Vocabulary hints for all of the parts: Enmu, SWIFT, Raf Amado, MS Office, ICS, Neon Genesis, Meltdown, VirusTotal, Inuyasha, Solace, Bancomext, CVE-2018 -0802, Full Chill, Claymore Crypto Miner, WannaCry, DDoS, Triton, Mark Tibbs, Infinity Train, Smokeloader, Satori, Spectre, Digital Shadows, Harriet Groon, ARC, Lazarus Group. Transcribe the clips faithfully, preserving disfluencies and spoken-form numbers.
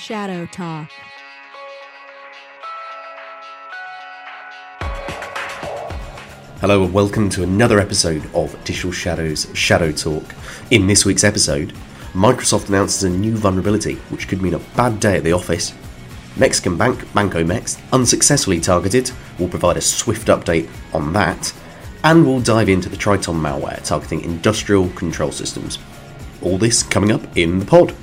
Shadow Talk. Hello and welcome to another episode of Digital Shadows Shadow Talk. In this week's episode, Microsoft announces a new vulnerability which could mean a bad day at the office. Mexican bank, Bancomext, unsuccessfully targeted. We'll provide a swift update on that. And we'll dive into the Triton malware targeting industrial control systems. All this coming up in the pod.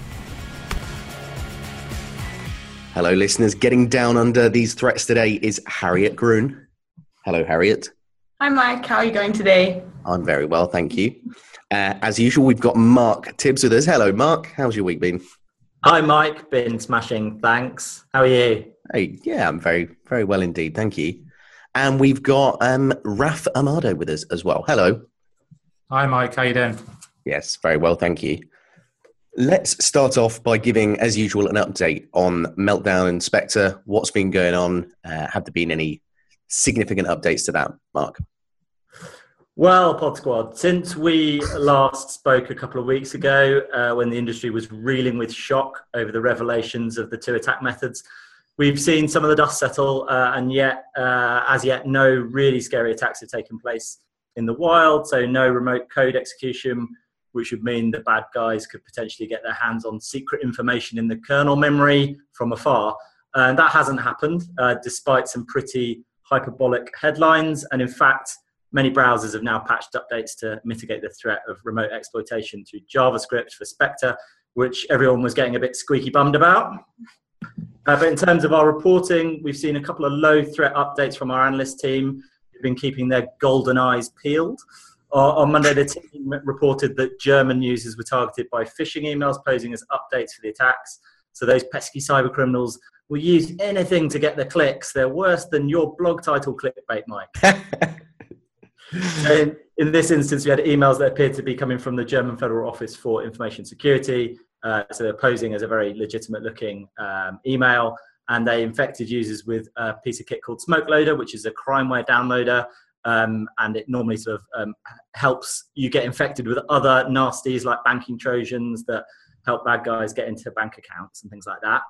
Hello listeners, getting down under these threats today is Harriet Groon. Hello Harriet. Hi Mike, how are you going today? I'm very well, thank you. Uh, as usual, we've got Mark Tibbs with us. Hello Mark, how's your week been? Hi Mike, been smashing, thanks. How are you? Hey, yeah, I'm very, very well indeed, thank you. And we've got um, Raf Amado with us as well. Hello. Hi Mike, how are you doing? Yes, very well, thank you. Let's start off by giving, as usual, an update on Meltdown and Spectre. What's been going on? Uh, have there been any significant updates to that, Mark? Well, Pod Squad, since we last spoke a couple of weeks ago, uh, when the industry was reeling with shock over the revelations of the two attack methods, we've seen some of the dust settle, uh, and yet, uh, as yet, no really scary attacks have taken place in the wild, so no remote code execution, which would mean the bad guys could potentially get their hands on secret information in the kernel memory from afar. And that hasn't happened, uh, despite some pretty hyperbolic headlines, and in fact many browsers have now patched updates to mitigate the threat of remote exploitation through JavaScript for Spectre, which everyone was getting a bit squeaky bummed about. Uh, but in terms of our reporting, we've seen a couple of low threat updates from our analyst team who've been keeping their golden eyes peeled. Uh, on Monday, the team reported that German users were targeted by phishing emails posing as updates for the attacks. So those pesky cyber criminals will use anything to get the clicks. They're worse than your blog title clickbait, Mike. in, in this instance, we had emails that appeared to be coming from the German Federal Office for Information Security. Uh, so they're posing as a very legitimate-looking um, email, and they infected users with a piece of kit called Smokeloader, which is a crimeware downloader. Um, and it normally sort of um, helps you get infected with other nasties like banking Trojans that help bad guys get into bank accounts and things like that.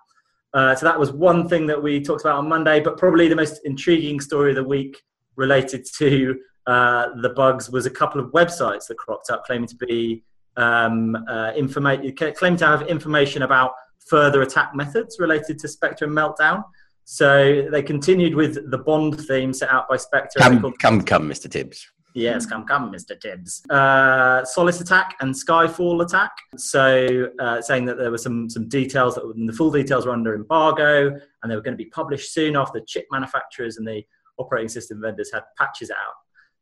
Uh, so that was one thing that we talked about on Monday, but probably the most intriguing story of the week related to uh, the bugs was a couple of websites that cropped up claiming to be um, uh, informa- claiming to have information about further attack methods related to Spectre and Meltdown. So they continued with the Bond theme set out by Spectre. Come, called- come, come, Mister Tibbs. Yes, come, come, Mister Tibbs. Uh, Solace attack and Skyfall attack. So uh, saying that there were some some details, that were, the full details were under embargo, and they were going to be published soon after chip manufacturers and the operating system vendors had patches out.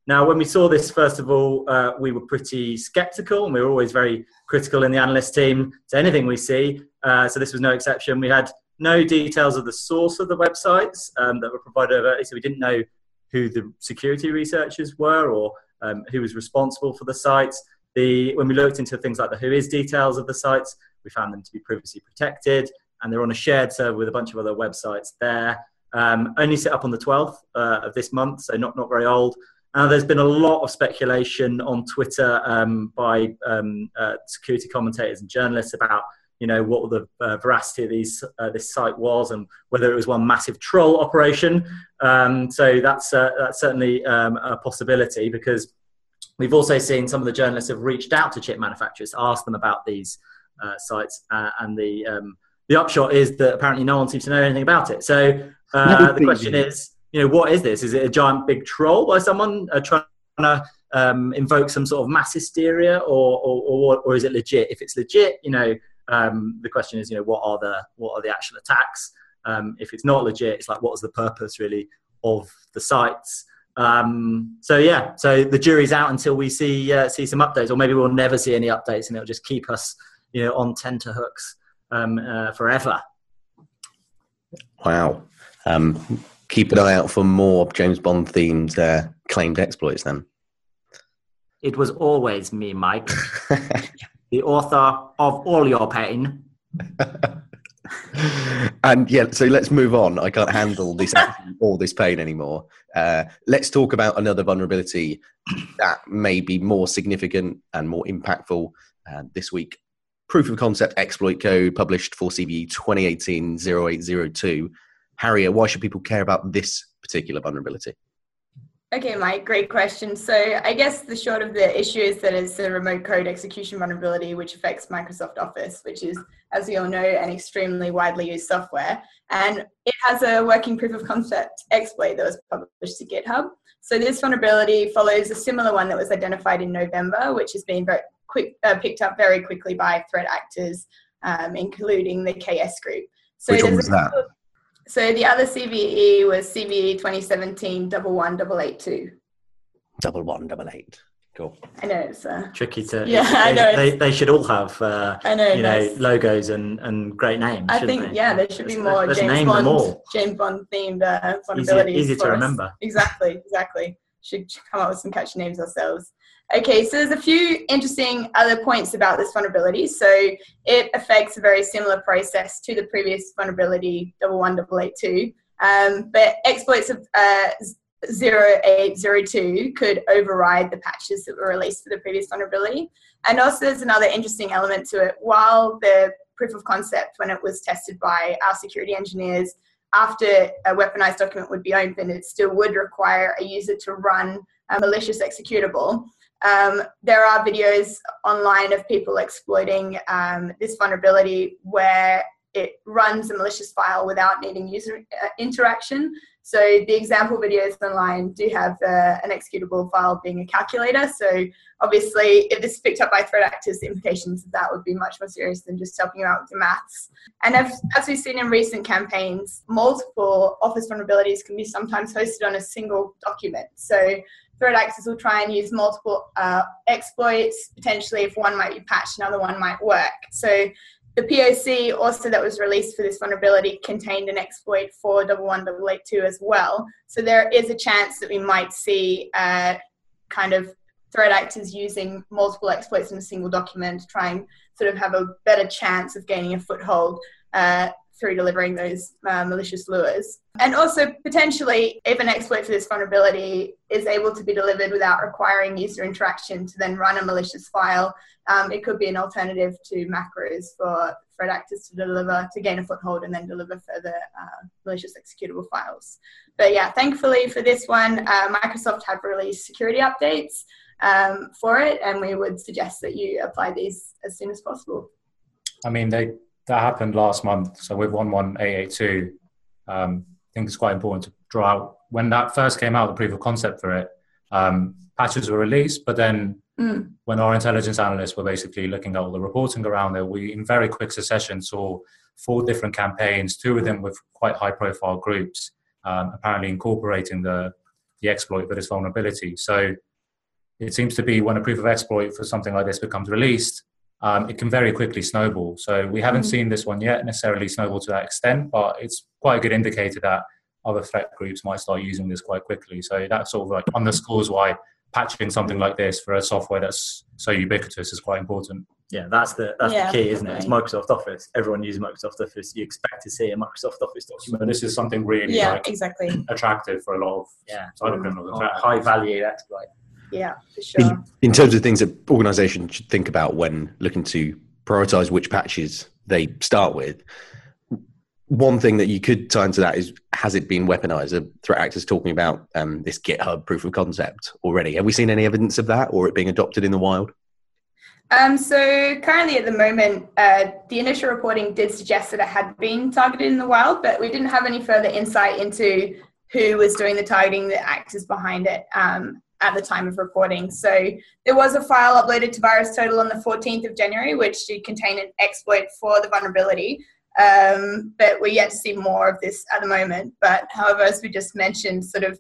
Now, when we saw this, first of all, uh, we were pretty sceptical, and we were always very critical in the analyst team to anything we see. Uh, so this was no exception. We had no details of the source of the websites um, that were provided over, so we didn't know who the security researchers were or um, who was responsible for the sites. The, when we looked into things like the whois details of the sites, we found them to be privacy protected, and they're on a shared server with a bunch of other websites there. Um, only set up on the twelfth uh, of this month, so not, not very old. Now, there's been a lot of speculation on Twitter um, by um, uh, security commentators and journalists about you know, what the uh, veracity of these, uh, this site was and whether it was one massive troll operation. Um, so that's, uh, that's certainly um, a possibility, because we've also seen some of the journalists have reached out to chip manufacturers, asked them about these uh, sites, uh, and the um, the upshot is that apparently no one seems to know anything about it. So uh, the question is, you know, what is this? Is it a giant big troll by someone uh, trying to um, invoke some sort of mass hysteria, or or, or or is it legit? If it's legit, you know, Um, the question is, you know, what are the what are the actual attacks? Um, if it's not legit, it's like, what was the purpose really of the sites? Um, so yeah, so the jury's out until we see uh, see some updates, or maybe we'll never see any updates, and it'll just keep us, you know, on tenterhooks um, uh, forever. Wow! Um, keep an eye out for more James Bond themed uh, claimed exploits. Then it was always me, Mike. The author of all your pain. And yeah, so let's move on. I can't handle this all this pain anymore. Uh, let's talk about another vulnerability that may be more significant and more impactful uh, this week. proof of concept exploit code published for C V E twenty eighteen oh eight oh two. Harriet, why should people care about this particular vulnerability? Okay, Mike, great question. So I guess the short of the issue is that it's a remote code execution vulnerability which affects Microsoft Office, which is, as we all know, an extremely widely used software. And it has a working proof of concept exploit that was published to GitHub. So this vulnerability follows a similar one that was identified in November, which has been very quick, uh, picked up very quickly by threat actors, um, including the K S group. So which one was that? So the other C V E was C V E twenty seventeen dash one one eight eight two. Double one, double eight. Cool. I know it's uh, tricky to. Yeah, they, I know. They, they should all have. Uh, I know. You know, logos and, and great names. I think they? yeah, there should let's, be more let's James name Bond, them all. James Bond themed uh, vulnerabilities. Easy, easy to us. remember. Exactly, exactly. Should come up with some catchy names ourselves. Okay, so there's a few interesting other points about this vulnerability. So it affects a very similar process to the previous vulnerability, one one eight eight two, um, but exploits of uh, oh eight oh two could override the patches that were released for the previous vulnerability. And also there's another interesting element to it. While the proof of concept, when it was tested by our security engineers, after a weaponized document would be opened, it still would require a user to run a malicious executable. Um, there are videos online of people exploiting um, this vulnerability where it runs a malicious file without needing user uh, interaction. So the example videos online do have uh, an executable file being a calculator. So obviously, if this is picked up by threat actors, the implications of that would be much more serious than just helping you out with your maths. And as, as we've seen in recent campaigns, multiple Office vulnerabilities can be sometimes hosted on a single document. So threat actors will try and use multiple uh, exploits, potentially if one might be patched, another one might work. So the P O C also that was released for this vulnerability contained an exploit for one one eight eight two as well. So there is a chance that we might see uh, kind of threat actors using multiple exploits in a single document to try and sort of have a better chance of gaining a foothold uh, through delivering those uh, malicious lures. And also potentially if an exploit for this vulnerability is able to be delivered without requiring user interaction to then run a malicious file, um, it could be an alternative to macros for threat actors to deliver, to gain a foothold and then deliver further uh, malicious executable files. But yeah, thankfully for this one, uh, Microsoft have released security updates um, for it, and we would suggest that you apply these as soon as possible. I mean, they that happened last month. So with one one eight eight two, um, I think it's quite important to draw out. When that first came out, the proof of concept for it, um, patches were released, but then mm. when our intelligence analysts were basically looking at all the reporting around it, we in very quick succession saw four different campaigns, two of them with quite high profile groups, um, apparently incorporating the, the exploit for this vulnerability. So it seems to be when a proof of exploit for something like this becomes released, um, it can very quickly snowball. So we haven't mm-hmm. seen this one yet necessarily snowball to that extent, but it's quite a good indicator that other threat groups might start using this quite quickly. So that sort of like underscores why patching something like this for a software that's so ubiquitous is quite important. Yeah, that's the that's yeah, the key, isn't it? It's Microsoft Office. Everyone uses Microsoft Office. You expect to see a Microsoft Office document. So this is something really yeah, like, exactly. attractive for a lot of yeah. cyber criminals. Mm-hmm. High value exploit. Yeah, for sure. In, in terms of things that organizations should think about when looking to prioritize which patches they start with, one thing that you could tie into that is, has it been weaponized? Are threat actors talking about um, this GitHub proof of concept already? Have we seen any evidence of that or it being adopted in the wild? Um, so currently at the moment, uh, the initial reporting did suggest that it had been targeted in the wild, but we didn't have any further insight into who was doing the targeting, the actors behind it. Um, at the time of reporting. So there was a file uploaded to VirusTotal on the fourteenth of January, which did contain an exploit for the vulnerability. Um, but we're yet to see more of this at the moment. But however, as we just mentioned, sort of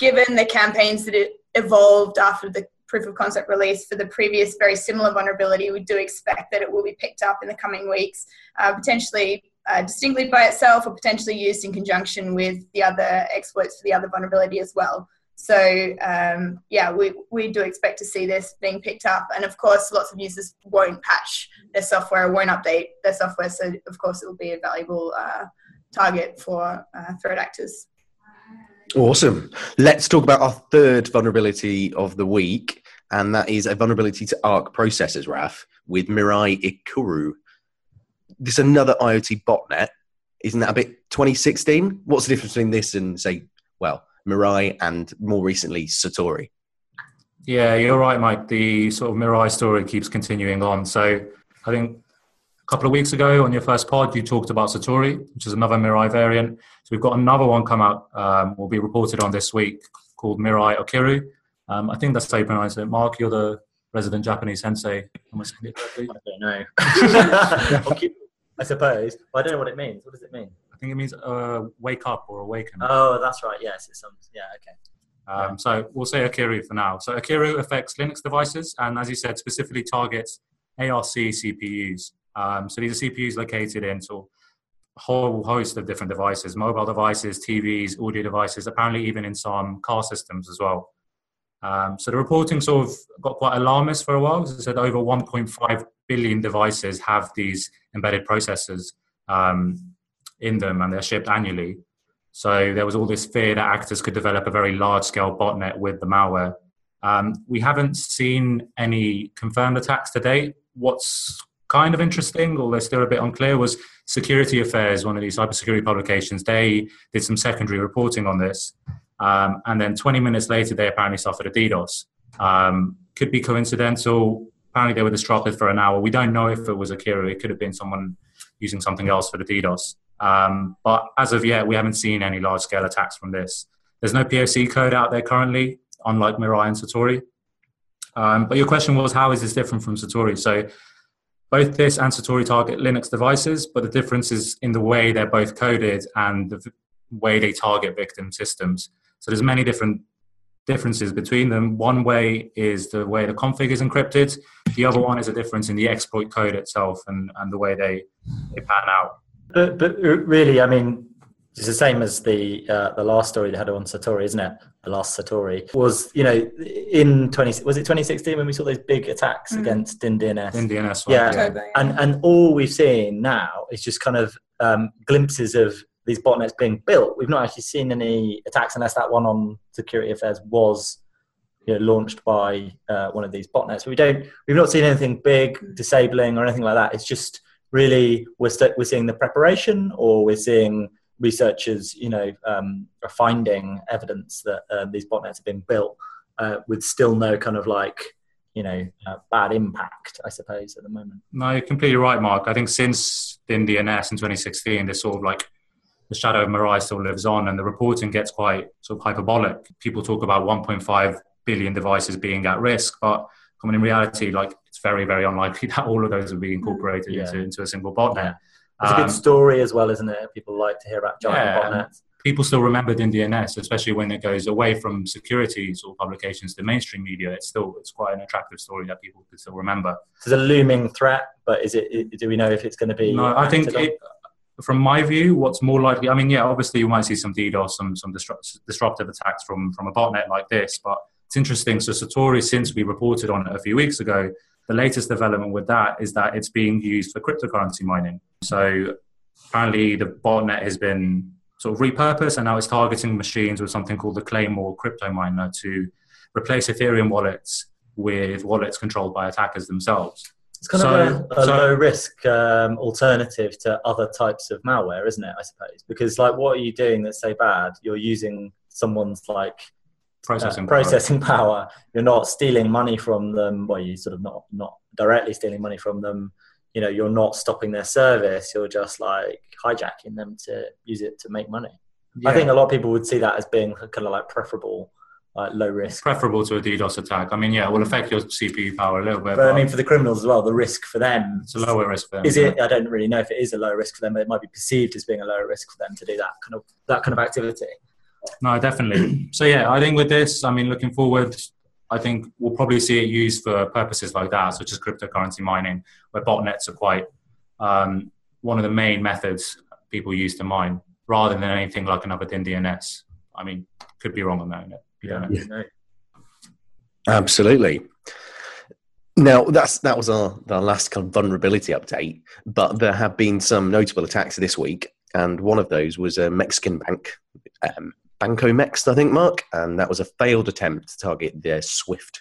given the campaigns that it evolved after the proof of concept release for the previous very similar vulnerability, we do expect that it will be picked up in the coming weeks, uh, potentially Uh, distinctly by itself or potentially used in conjunction with the other exploits for the other vulnerability as well. So, um, yeah, we, we do expect to see this being picked up. And, of course, lots of users won't patch their software, won't update their software. So, of course, it will be a valuable uh, target for uh, threat actors. Awesome. Let's talk about our third vulnerability of the week. And that is a vulnerability to A R C processors, Raf, with Mirai Okiru. There's another IoT botnet. Isn't that a bit twenty sixteen? What's the difference between this and, say, well, Mirai and more recently Satori? Yeah, you're right, Mike. The sort of Mirai story keeps continuing on. So I think a couple of weeks ago on your first pod, you talked about Satori, which is another Mirai variant. So we've got another one come out, um, will be reported on this week, called Mirai Okiru. Um, I think that's how you pronounce it. Mark, you're the resident Japanese sensei. Am I saying it correctly? I don't know. I suppose. But I don't know what it means. What does it mean? I think it means uh, wake up or awaken. Oh, that's right. Yes. It's some, yeah, okay. Um, yeah. So we'll say Okiru for now. So Okiru affects Linux devices and, as you said, specifically targets A R C C P Us. Um, so these are C P Us located in sort of a whole host of different devices, mobile devices, T Vs, audio devices, apparently even in some car systems as well. Um, so the reporting sort of got quite alarmist for a while. As I said, over one point five billion devices have these embedded processors um, in them, and they're shipped annually. So there was all this fear that actors could develop a very large-scale botnet with the malware. Um, we haven't seen any confirmed attacks to date. What's kind of interesting, although still a bit unclear, was Security Affairs, one of these cybersecurity publications. They did some secondary reporting on this. Um, and then twenty minutes later, they apparently suffered a DDoS. Um, could be coincidental. Apparently, they were disrupted for an hour. We don't know if it was Okiru. It could have been someone using something else for the DDoS. Um, but as of yet, we haven't seen any large-scale attacks from this. There's no P O C code out there currently, unlike Mirai and Satori. Um, but your question was, how is this different from Satori? So both this and Satori target Linux devices, but the difference is in the way they're both coded and the v- way they target victim systems. So there's many different differences between them. One way is the way the config is encrypted. The other one is a difference in the exploit code itself and, and the way they, they pan out. But, but really, I mean, it's the same as the uh, the last story they had on Satori, isn't it? The last Satori was, you know, in twenty was it twenty sixteen when we saw those big attacks mm. against DinDNS? DinDNS, yeah. yeah. And and all we've seen now is just kind of um, glimpses of these botnets being built. We've not actually seen any attacks, unless that one on Security Affairs was, you know, launched by uh, one of these botnets. But we don't, we've not seen anything big, disabling, or anything like that. It's just really we're st- we're seeing the preparation, or we're seeing researchers, you know, um, are finding evidence that uh, these botnets have been built uh, with still no kind of like, you know, uh, bad impact, I suppose, at the moment. No, you're completely right, Mark. I think since DinDNS in twenty sixteen, there's sort of like, the shadow of Mirai still lives on, and the reporting gets quite sort of hyperbolic. People talk about one point five billion devices being at risk, but I mean, in reality, like, it's very, very unlikely that all of those would be incorporated yeah. into, into a single botnet. Yeah. It's um, a good story as well, isn't it? People like to hear about giant yeah, botnets. People still remember DinDNS, especially when it goes away from security sort of publications to mainstream media. It's still it's quite an attractive story that people could still remember. There's a looming threat, but is it? Do we know if it's going to be? No, I think. It, From my view, what's more likely, I mean, yeah, obviously you might see some DDoS, some some disrupt, disruptive attacks from, from a botnet like this, but it's interesting. So Satori, since we reported on it a few weeks ago, the latest development with that is that it's being used for cryptocurrency mining. So apparently the botnet has been sort of repurposed, and now it's targeting machines with something called the Claymore Crypto Miner to replace Ethereum wallets with wallets controlled by attackers themselves. It's kind so, of a, a so, low-risk um, alternative to other types of malware, isn't it, I suppose? Because, like, what are you doing that's so bad? You're using someone's, like, processing, uh, processing power. power. You're not stealing money from them. Well, you're sort of not, not directly stealing money from them. You know, you're not stopping their service. You're just, like, hijacking them to use it to make money. Yeah. I think a lot of people would see that as being kind of, like, preferable. Like low risk, preferable to a DDoS attack. I mean, yeah, it will affect your C P U power a little bit. But, but I mean, for the criminals as well, the risk for them. It's a lower risk for them. Is it? I don't really know if it is a lower risk for them, but it might be perceived as being a lower risk for them to do that kind of that kind of activity. No, definitely. So yeah, I think with this, I mean, looking forward, I think we'll probably see it used for purposes like that, such as cryptocurrency mining, where botnets are quite um, one of the main methods people use to mine, rather than anything like another DinDNS. I mean, could be wrong on that. Yeah. yeah. Absolutely. Now that's that was our, our last kind of vulnerability update, but there have been some notable attacks this week, and one of those was a Mexican bank, um, Bancomext, I think, Mark, and that was a failed attempt to target their SWIFT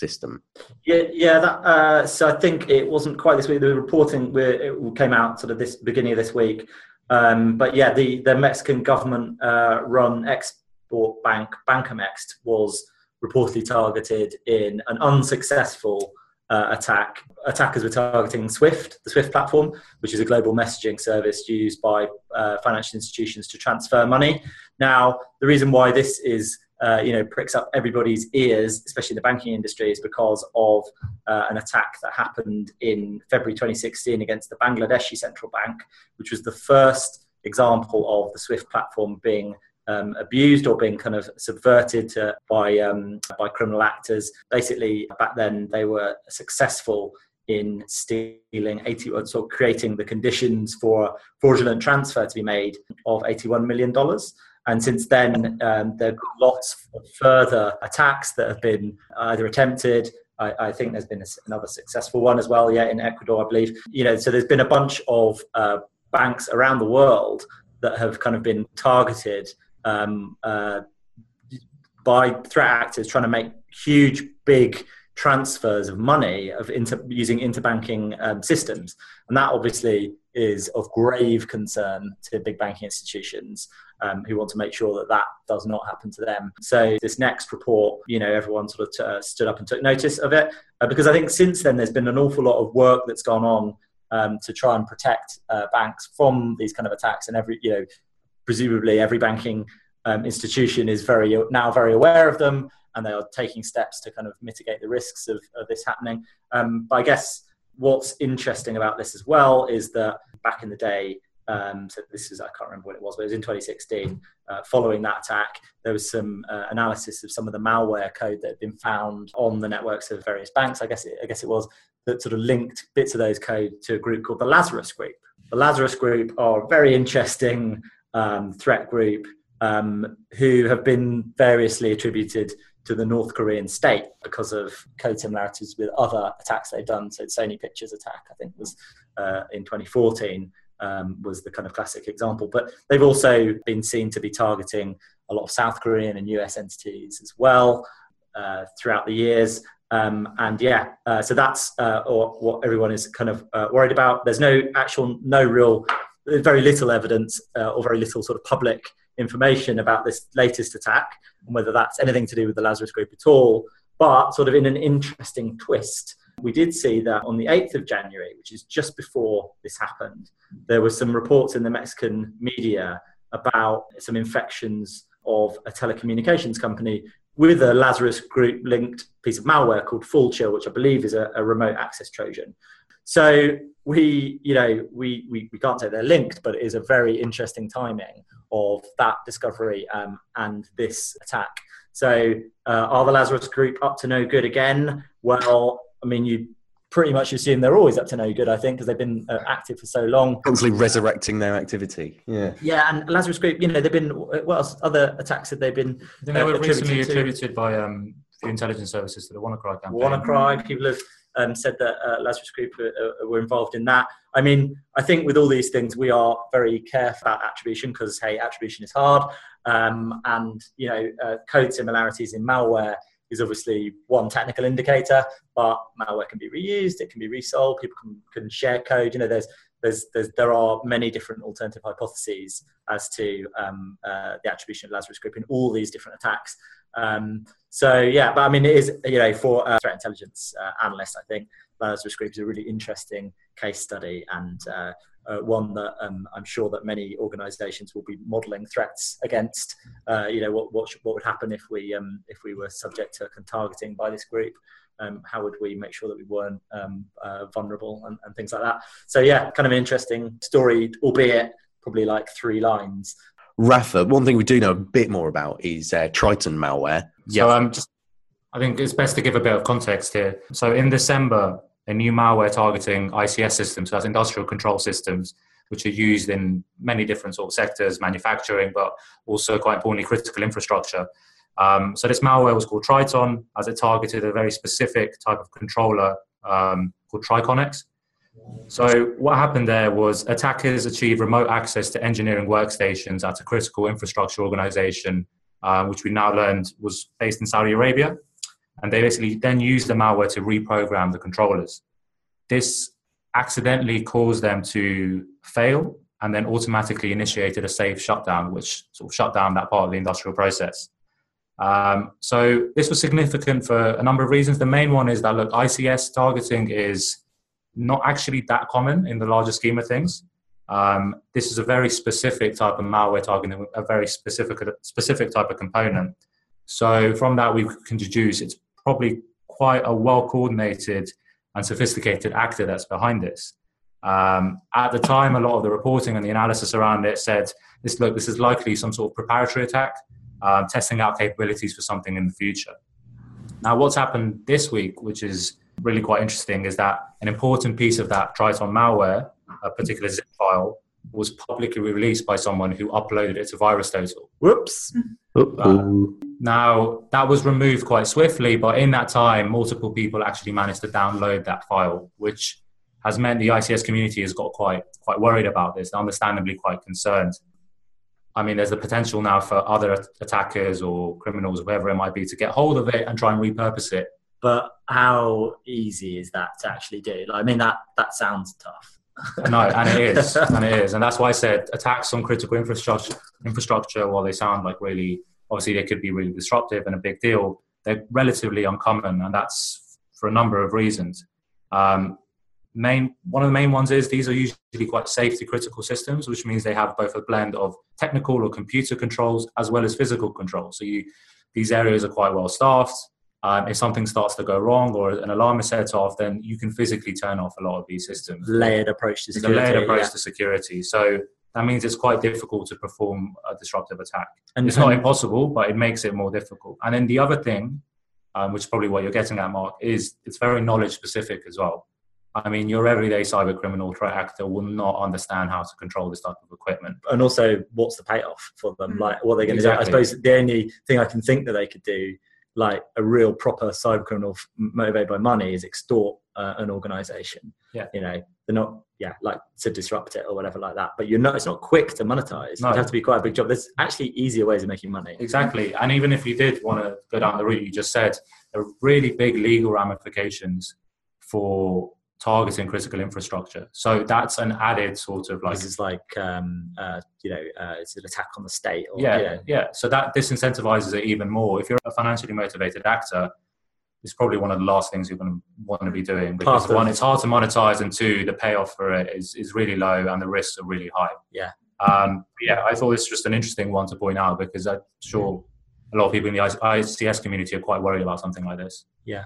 system? Yeah, yeah. That, uh, so I think it wasn't quite this week. The reporting it came out sort of this beginning of this week. Um, but yeah, the, the Mexican government uh, run export bank, Bancomext, was reportedly targeted in an unsuccessful uh, attack. Attackers were targeting SWIFT, the SWIFT platform, which is a global messaging service used by uh, financial institutions to transfer money. Now, the reason why this is Uh, you know, pricks up everybody's ears, especially in the banking industry, is because of uh, an attack that happened in February twenty sixteen against the Bangladeshi Central Bank, which was the first example of the SWIFT platform being um, abused or being kind of subverted uh, by um, by criminal actors. Basically, back then they were successful in stealing eighty-one, sort of creating the conditions for a fraudulent transfer to be made of eighty-one million dollars. And since then, um, there have been lots of further attacks that have been either attempted. I, I think there's been another successful one as well, yeah, in Ecuador, I believe. You know, so there's been a bunch of uh, banks around the world that have kind of been targeted um, uh, by threat actors trying to make huge, big transfers of money of inter- using interbanking um, systems. And that obviously is of grave concern to big banking institutions um, who want to make sure that that does not happen to them. So this next report, you know, everyone sort of t- uh, stood up and took notice of it uh, because I think since then there's been an awful lot of work that's gone on um, to try and protect uh, banks from these kind of attacks. And every, you know, presumably every banking um, institution is very now very aware of them, and they are taking steps to kind of mitigate the risks of, of this happening. Um, but I guess what's interesting about this as well is that back in the day, um, so this is, I can't remember what it was, but it was in twenty sixteen, uh, following that attack, there was some uh, analysis of some of the malware code that had been found on the networks of various banks, I guess it, I guess it was, that sort of linked bits of those code to a group called the Lazarus Group. The Lazarus Group are a very interesting um, threat group um, who have been variously attributed to the North Korean state because of code similarities with other attacks they've done. So the Sony Pictures attack, I think, was uh, in twenty fourteen, um, was the kind of classic example. But they've also been seen to be targeting a lot of South Korean and U S entities as well uh, throughout the years. Um, and yeah, uh, so that's uh, or what everyone is kind of uh, worried about. There's no actual, no real, very little evidence uh, or very little sort of public information about this latest attack and whether that's anything to do with the Lazarus Group at all. But sort of in an interesting twist, we did see that on the eighth of January, which is just before this happened, there were some reports in the Mexican media about some infections of a telecommunications company with a Lazarus Group linked piece of malware called Full Chill, which I believe is a, a remote access Trojan. So we, you know, we, we, we can't say they're linked, but it is a very interesting timing of that discovery um, and this attack. So uh, are the Lazarus Group up to no good again? Well, I mean, you pretty much assume they're always up to no good, I think, because they've been uh, active for so long. Constantly resurrecting their activity. Yeah. Yeah, and Lazarus Group, you know, they've been, what else, other attacks have they been? I think they were uh, recently attributed to? by um, the intelligence services to the WannaCry campaign. WannaCry, people have Um, said that uh, Lazarus Group uh, were involved in that. I mean, I think with all these things, we are very careful about attribution because, hey, attribution is hard. Um, and, you know, uh, code similarities in malware is obviously one technical indicator, but malware can be reused, it can be resold, people can, can share code. You know, there's, there's, there's, there are many different alternative hypotheses as to um, uh, the attribution of Lazarus Group in all these different attacks. Um, so yeah, but I mean, it is, you know, for a threat intelligence uh, analyst, I think Lazarus Group is a really interesting case study and uh, uh, one that um, I'm sure that many organisations will be modelling threats against. Uh, you know, what what should, what would happen if we um, if we were subject to targeting by this group? Um, how would we make sure that we weren't um, uh, vulnerable and, and things like that? So yeah, kind of an interesting story, albeit probably like three lines. Rafa, one thing we do know a bit more about is uh, Triton malware. Yeah. So um, just, I think it's best to give a bit of context here. So in December, a new malware targeting I C S systems, so that's industrial control systems, which are used in many different sort of sectors, manufacturing, but also quite importantly, critical infrastructure. Um, so this malware was called Triton, as it targeted a very specific type of controller um, called Triconex. So what happened there was attackers achieved remote access to engineering workstations at a critical infrastructure organization, uh, which we now learned was based in Saudi Arabia. and they basically then use the malware to reprogram the controllers. This accidentally caused them to fail and then automatically initiated a safe shutdown, which sort of shut down that part of the industrial process. Um, so this was significant for a number of reasons. The main one is that, look, I C S targeting is not actually that common in the larger scheme of things. Um, this is a very specific type of malware targeting, a very specific specific type of component. So from that, we can deduce it's probably quite a well-coordinated and sophisticated actor that's behind this. Um, at the time, a lot of the reporting and the analysis around it said, this, look, this is likely some sort of preparatory attack, uh, testing out capabilities for something in the future. Now, what's happened this week, which is really quite interesting, is that an important piece of that Triton malware, a particular zip file, was publicly released by someone who uploaded it to VirusTotal. Whoops. Um, now, that was removed quite swiftly, but in that time, multiple people actually managed to download that file, which has meant the I C S community has got quite quite worried about this, and understandably quite concerned. I mean, there's the potential now for other attackers or criminals, whoever it might be, to get hold of it and try and repurpose it. But how easy is that to actually do? Like, I mean, that, that sounds tough. No, and it is, and it is. And that's why I said attacks on critical infrastructure, infrastructure, while they sound like really, obviously they could be really disruptive and a big deal, they're relatively uncommon, and that's for a number of reasons. Um, main, one of the main ones is these are usually quite safety critical systems, which means they have both a blend of technical or computer controls as well as physical controls. So you, these areas are quite well staffed. Um, if something starts to go wrong or an alarm is set off, then you can physically turn off a lot of these systems. Layered approach to security. It's a layered approach yeah. to security. So that means it's quite difficult to perform a disruptive attack. And it's not impossible, but it makes it more difficult. And then the other thing, um, which is probably what you're getting at, Mark, is it's very knowledge specific as well. I mean, your everyday cyber criminal threat actor will not understand how to control this type of equipment. And also, what's the payoff for them? Like, what are they going to exactly. do? I suppose the only thing I can think that they could do, like a real proper cyber criminal motivated by money, is extort uh, an organization. Yeah, you know, they're not, yeah, like to disrupt it or whatever like that. But you know, it's not quick to monetize. No. It has to be quite a big job. There's actually easier ways of making money. Exactly. And even if you did want to go down the route you just said, there are really big legal ramifications for targeting critical infrastructure. So that's an added sort of like... This is like, um, uh, you know, uh, it's an attack on the state. Or, yeah, you know. yeah. So that disincentivizes it even more. If you're a financially motivated actor, it's probably one of the last things you're going to want to be doing. Because one, it's hard to monetize, and two, the payoff for it is, is really low and the risks are really high. Yeah. Um, yeah, I thought this was just an interesting one to point out, because I'm sure a lot of people in the I C S community are quite worried about something like this. Yeah.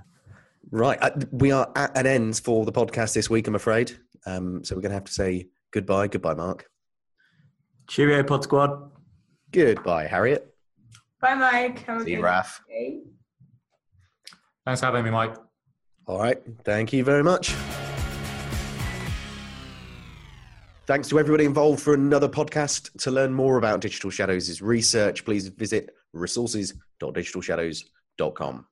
Right. We are at an end for the podcast this week, I'm afraid. Um, so we're going to have to say goodbye. Goodbye, Mark. Cheerio, Pod Squad. Goodbye, Harriet. Bye, Mike. Have a See you, Raf. Day. Thanks for having me, Mike. All right. Thank you very much. Thanks to everybody involved for another podcast. To learn more about Digital Shadows' research, please visit resources dot digital shadows dot com.